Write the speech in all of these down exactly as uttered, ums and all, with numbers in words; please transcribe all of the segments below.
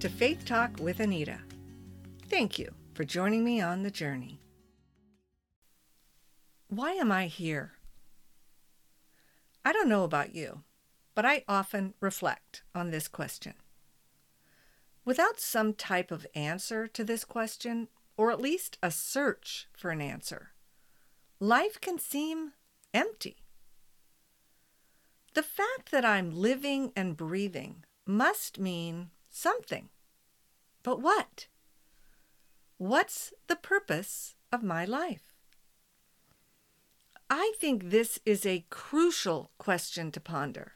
to Faith Talk with Anita. Thank you for joining me on the journey. Why am I here? I don't know about you, but I often reflect on this question. Without some type of answer to this question, or at least a search for an answer, life can seem empty. The fact that I'm living and breathing must mean something. But what? What's the purpose of my life? I think this is a crucial question to ponder.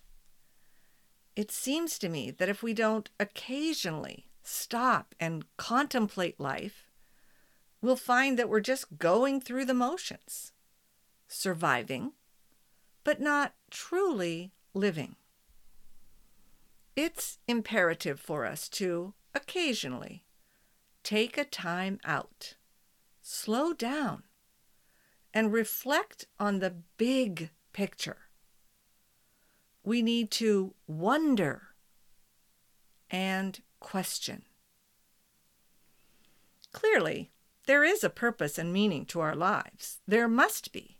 It seems to me that if we don't occasionally stop and contemplate life, we'll find that we're just going through the motions, surviving, but not truly living. It's imperative for us to occasionally take a time out, slow down, and reflect on the big picture. We need to wonder and question. Clearly, there is a purpose and meaning to our lives. There must be.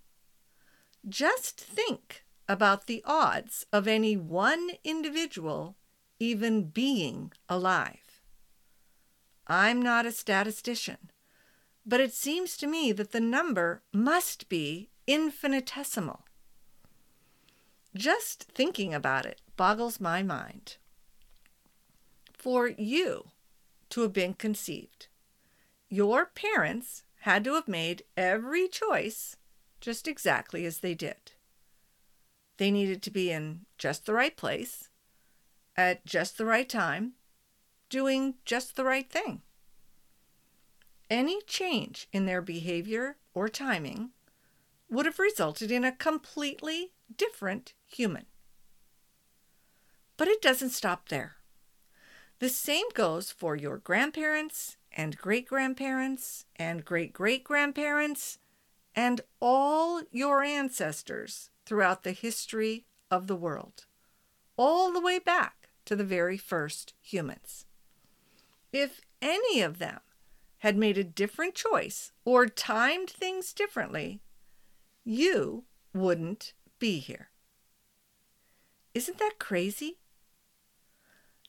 Just think about the odds of any one individual even being alive. I'm not a statistician, but it seems to me that the number must be infinitesimal. Just thinking about it boggles my mind. For you to have been conceived, your parents had to have made every choice just exactly as they did. They needed to be in just the right place, at just the right time, doing just the right thing. Any change in their behavior or timing would have resulted in a completely different human. But it doesn't stop there. The same goes for your grandparents and great-grandparents and great-great-grandparents and all your ancestors throughout the history of the world, all the way back to the very first humans. If any of them had made a different choice or timed things differently, you wouldn't be here. Isn't that crazy?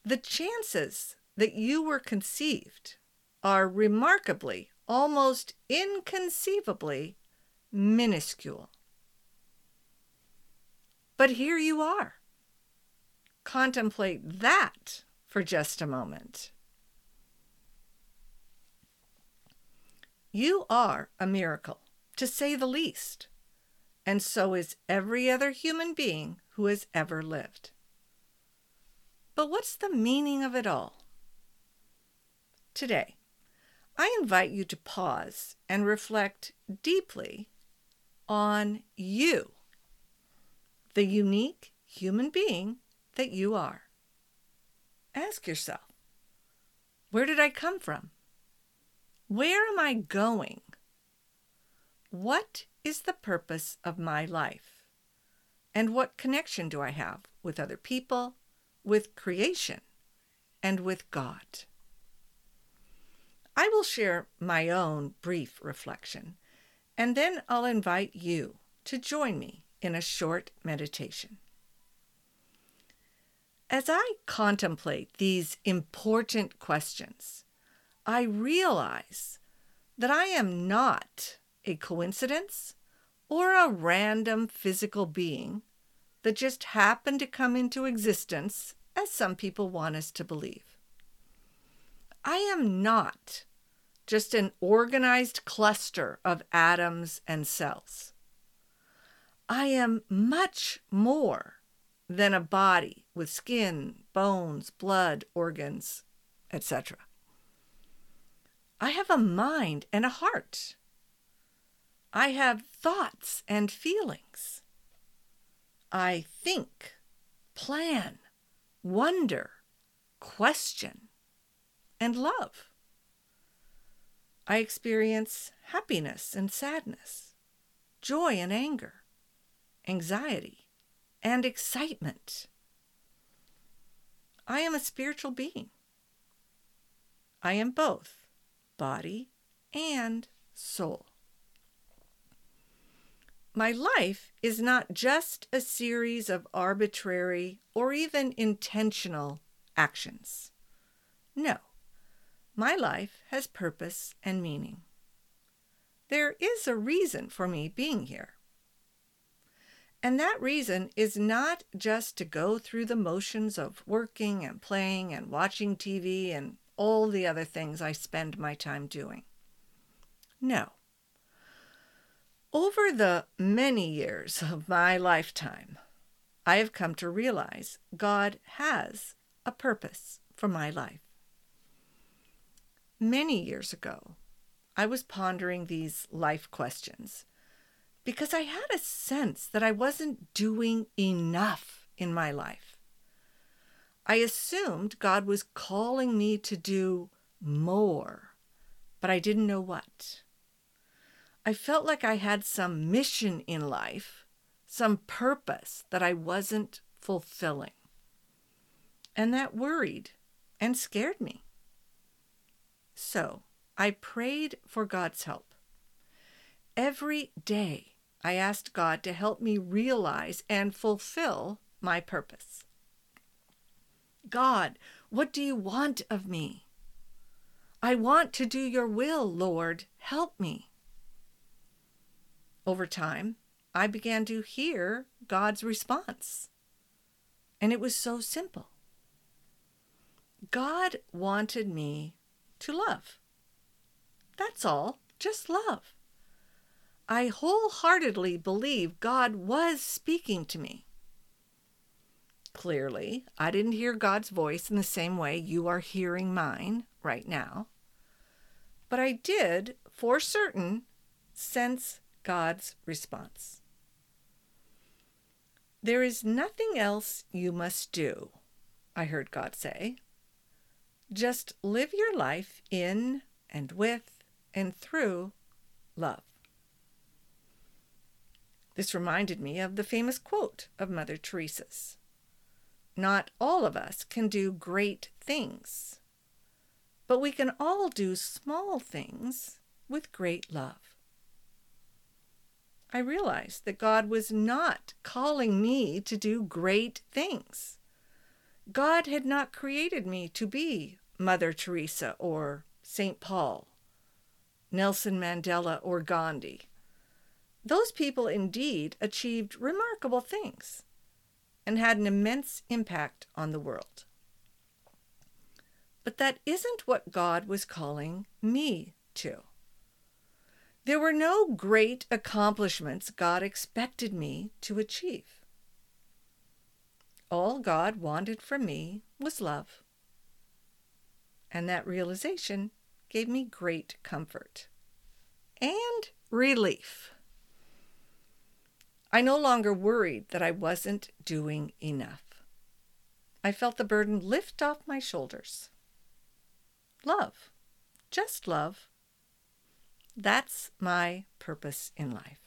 The chances that you were conceived are remarkably, almost inconceivably, minuscule. But here you are. Contemplate that for just a moment. You are a miracle, to say the least, and so is every other human being who has ever lived. But what's the meaning of it all? Today, I invite you to pause and reflect deeply on you, the unique human being that you are. Ask yourself, where did I come from? Where am I going? What is the purpose of my life? And what connection do I have with other people, with creation, and with God? I will share my own brief reflection, and then I'll invite you to join me in a short meditation. As I contemplate these important questions, I realize that I am not a coincidence or a random physical being that just happened to come into existence, as some people want us to believe. I am not just an organized cluster of atoms and cells. I am much more than a body with skin, bones, blood, organs, et cetera. I have a mind and a heart. I have thoughts and feelings. I think, plan, wonder, question, and love. I experience happiness and sadness, joy and anger, anxiety and excitement. I am a spiritual being, I am both body and soul. My life is not just a series of arbitrary or even intentional actions. No, my life has purpose and meaning. There is a reason for me being here. And that reason is not just to go through the motions of working and playing and watching T V and all the other things I spend my time doing. No. Over the many years of my lifetime, I have come to realize God has a purpose for my life. Many years ago, I was pondering these life questions because I had a sense that I wasn't doing enough in my life. I assumed God was calling me to do more, but I didn't know what. I felt like I had some mission in life, some purpose that I wasn't fulfilling. And that worried and scared me. So I prayed for God's help. Every day I asked God to help me realize and fulfill my purpose. God, what do you want of me? I want to do your will, Lord. Help me. Over time, I began to hear God's response. And it was so simple. God wanted me to love. That's all, just love. I wholeheartedly believe God was speaking to me. Clearly, I didn't hear God's voice in the same way you are hearing mine right now. But I did, for certain, sense God's response. There is nothing else you must do, I heard God say. Just live your life in and with and through love. This reminded me of the famous quote of Mother Teresa's. Not all of us can do great things, but we can all do small things with great love. I realized that God was not calling me to do great things. God had not created me to be Mother Teresa or Saint Paul, Nelson Mandela or Gandhi. Those people indeed achieved remarkable things and had an immense impact on the world. But that isn't what God was calling me to. There were no great accomplishments God expected me to achieve. All God wanted from me was love. And that realization gave me great comfort and relief. I no longer worried that I wasn't doing enough. I felt the burden lift off my shoulders. Love, just love. That's my purpose in life.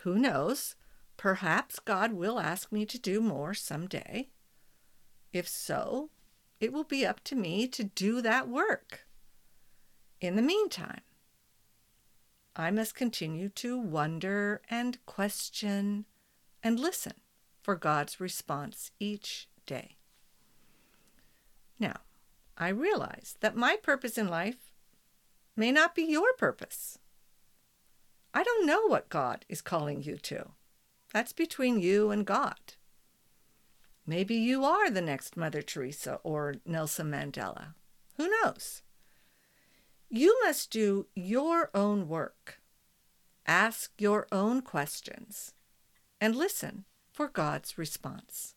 Who knows? Perhaps God will ask me to do more someday. If so, it will be up to me to do that work. In the meantime, I must continue to wonder and question and listen for God's response each day. Now, I realize that my purpose in life may not be your purpose. I don't know what God is calling you to. That's between you and God. Maybe you are the next Mother Teresa or Nelson Mandela. Who knows? You must do your own work, ask your own questions, and listen for God's response.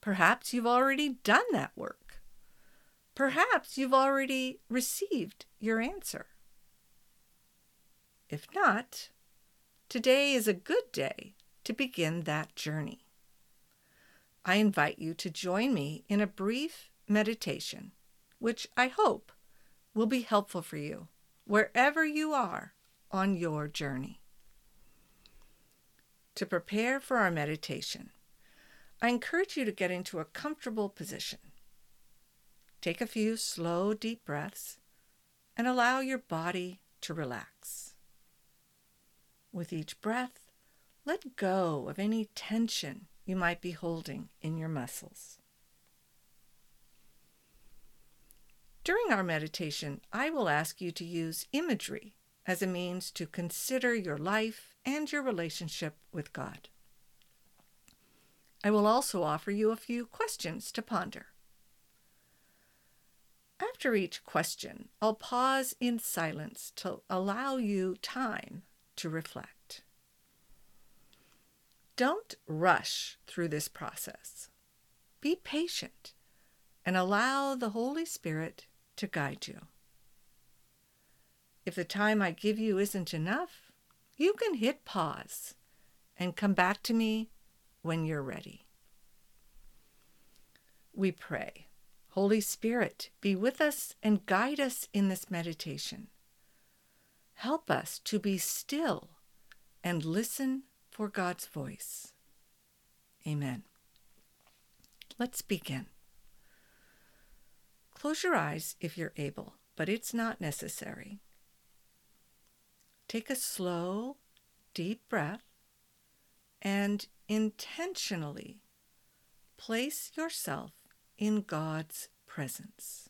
Perhaps you've already done that work. Perhaps you've already received your answer. If not, today is a good day to begin that journey. I invite you to join me in a brief meditation, which I hope will be helpful for you wherever you are on your journey. To prepare for our meditation, I encourage you to get into a comfortable position. Take a few slow, deep breaths and allow your body to relax. With each breath, let go of any tension you might be holding in your muscles. During our meditation, I will ask you to use imagery as a means to consider your life and your relationship with God. I will also offer you a few questions to ponder. After each question, I'll pause in silence to allow you time to reflect. Don't rush through this process. Be patient and allow the Holy Spirit to guide you. If the time I give you isn't enough, you can hit pause and come back to me when you're ready. We pray, Holy Spirit, be with us and guide us in this meditation. Help us to be still and listen for God's voice. Amen. Let's begin. Close your eyes if you're able, but it's not necessary. Take a slow, deep breath and intentionally place yourself in God's presence.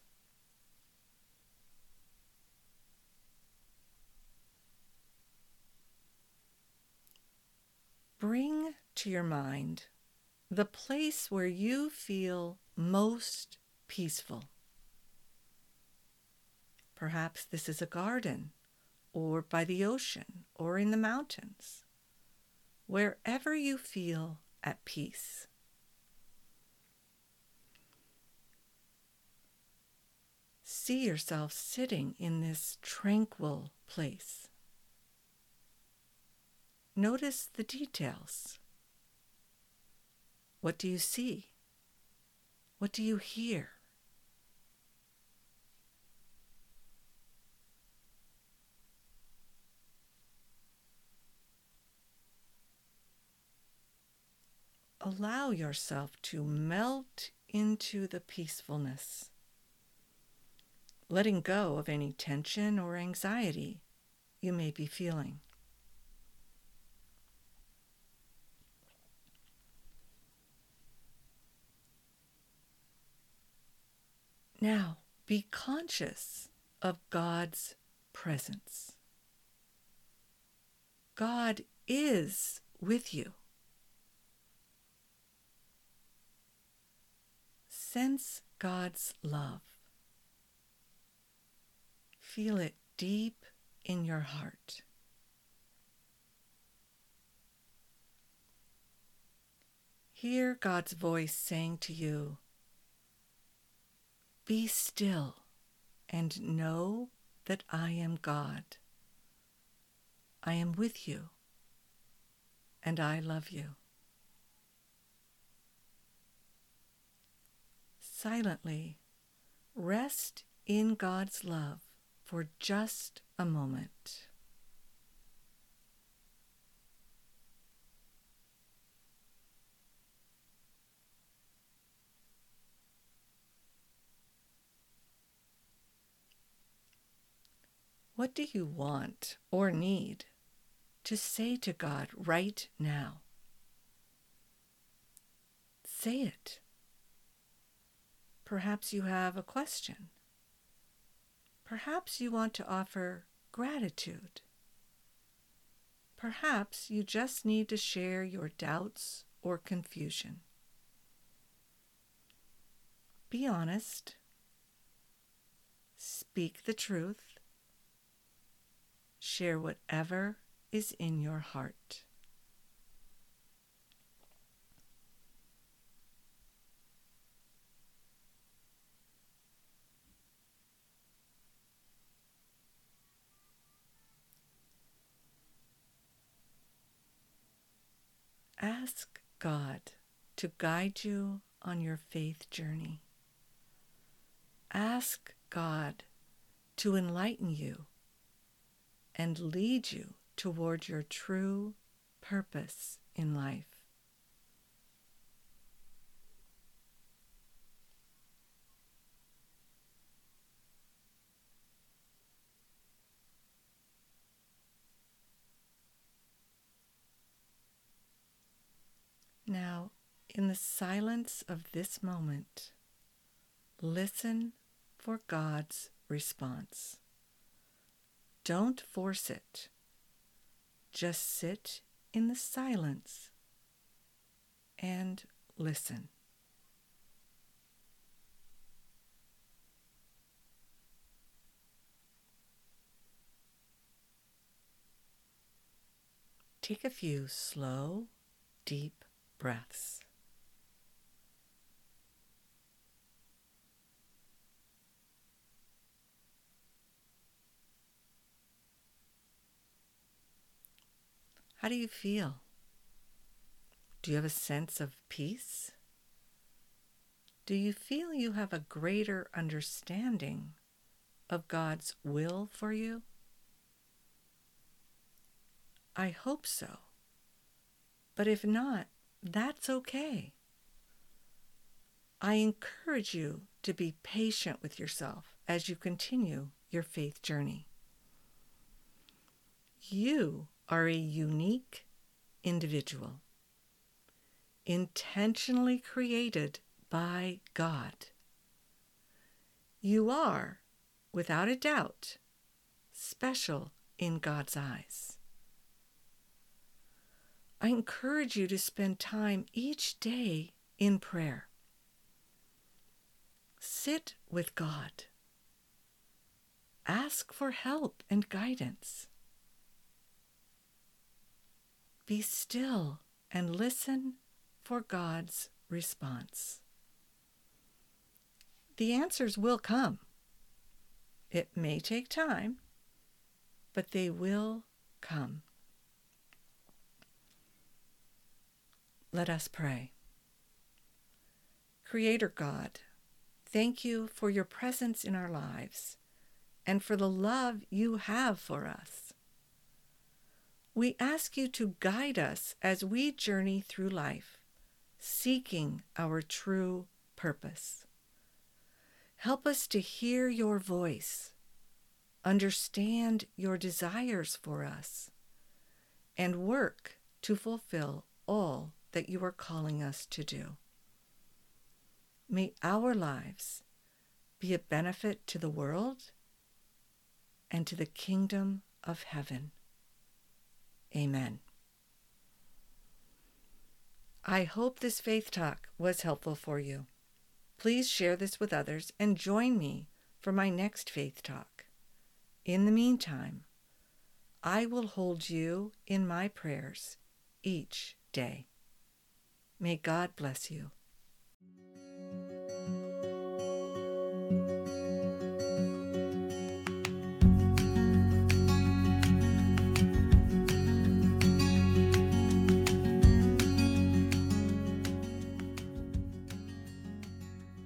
Bring to your mind the place where you feel most peaceful. Perhaps this is a garden, or by the ocean, or in the mountains, wherever you feel at peace. See yourself sitting in this tranquil place. Notice the details. What do you see? What do you hear? Allow yourself to melt into the peacefulness, letting go of any tension or anxiety you may be feeling. Now, be conscious of God's presence. God is with you. Sense God's love. Feel it deep in your heart. Hear God's voice saying to you, "Be still and know that I am God. I am with you, and I love you." Silently, rest in God's love for just a moment. What do you want or need to say to God right now? Say it. Perhaps you have a question. Perhaps you want to offer gratitude. Perhaps you just need to share your doubts or confusion. Be honest. Speak the truth. Share whatever is in your heart. Ask God to guide you on your faith journey. Ask God to enlighten you and lead you toward your true purpose in life. Now, in the silence of this moment, listen for God's response. Don't force it. Just sit in the silence and listen. Take a few slow, deep breaths. How do you feel? Do you have a sense of peace? Do you feel you have a greater understanding of God's will for you? I hope so. But if not, that's okay. I encourage you to be patient with yourself as you continue your faith journey. You are a unique individual, intentionally created by God. You are, without a doubt, special in God's eyes. I encourage you to spend time each day in prayer. Sit with God. Ask for help and guidance. Be still and listen for God's response. The answers will come. It may take time, but they will come. Let us pray. Creator God, thank you for your presence in our lives and for the love you have for us. We ask you to guide us as we journey through life, seeking our true purpose. Help us to hear your voice, understand your desires for us, and work to fulfill all that you are calling us to do. May our lives be a benefit to the world and to the kingdom of heaven. Amen. I hope this Faith Talk was helpful for you. Please share this with others and join me for my next Faith Talk. In the meantime, I will hold you in my prayers each day. May God bless you.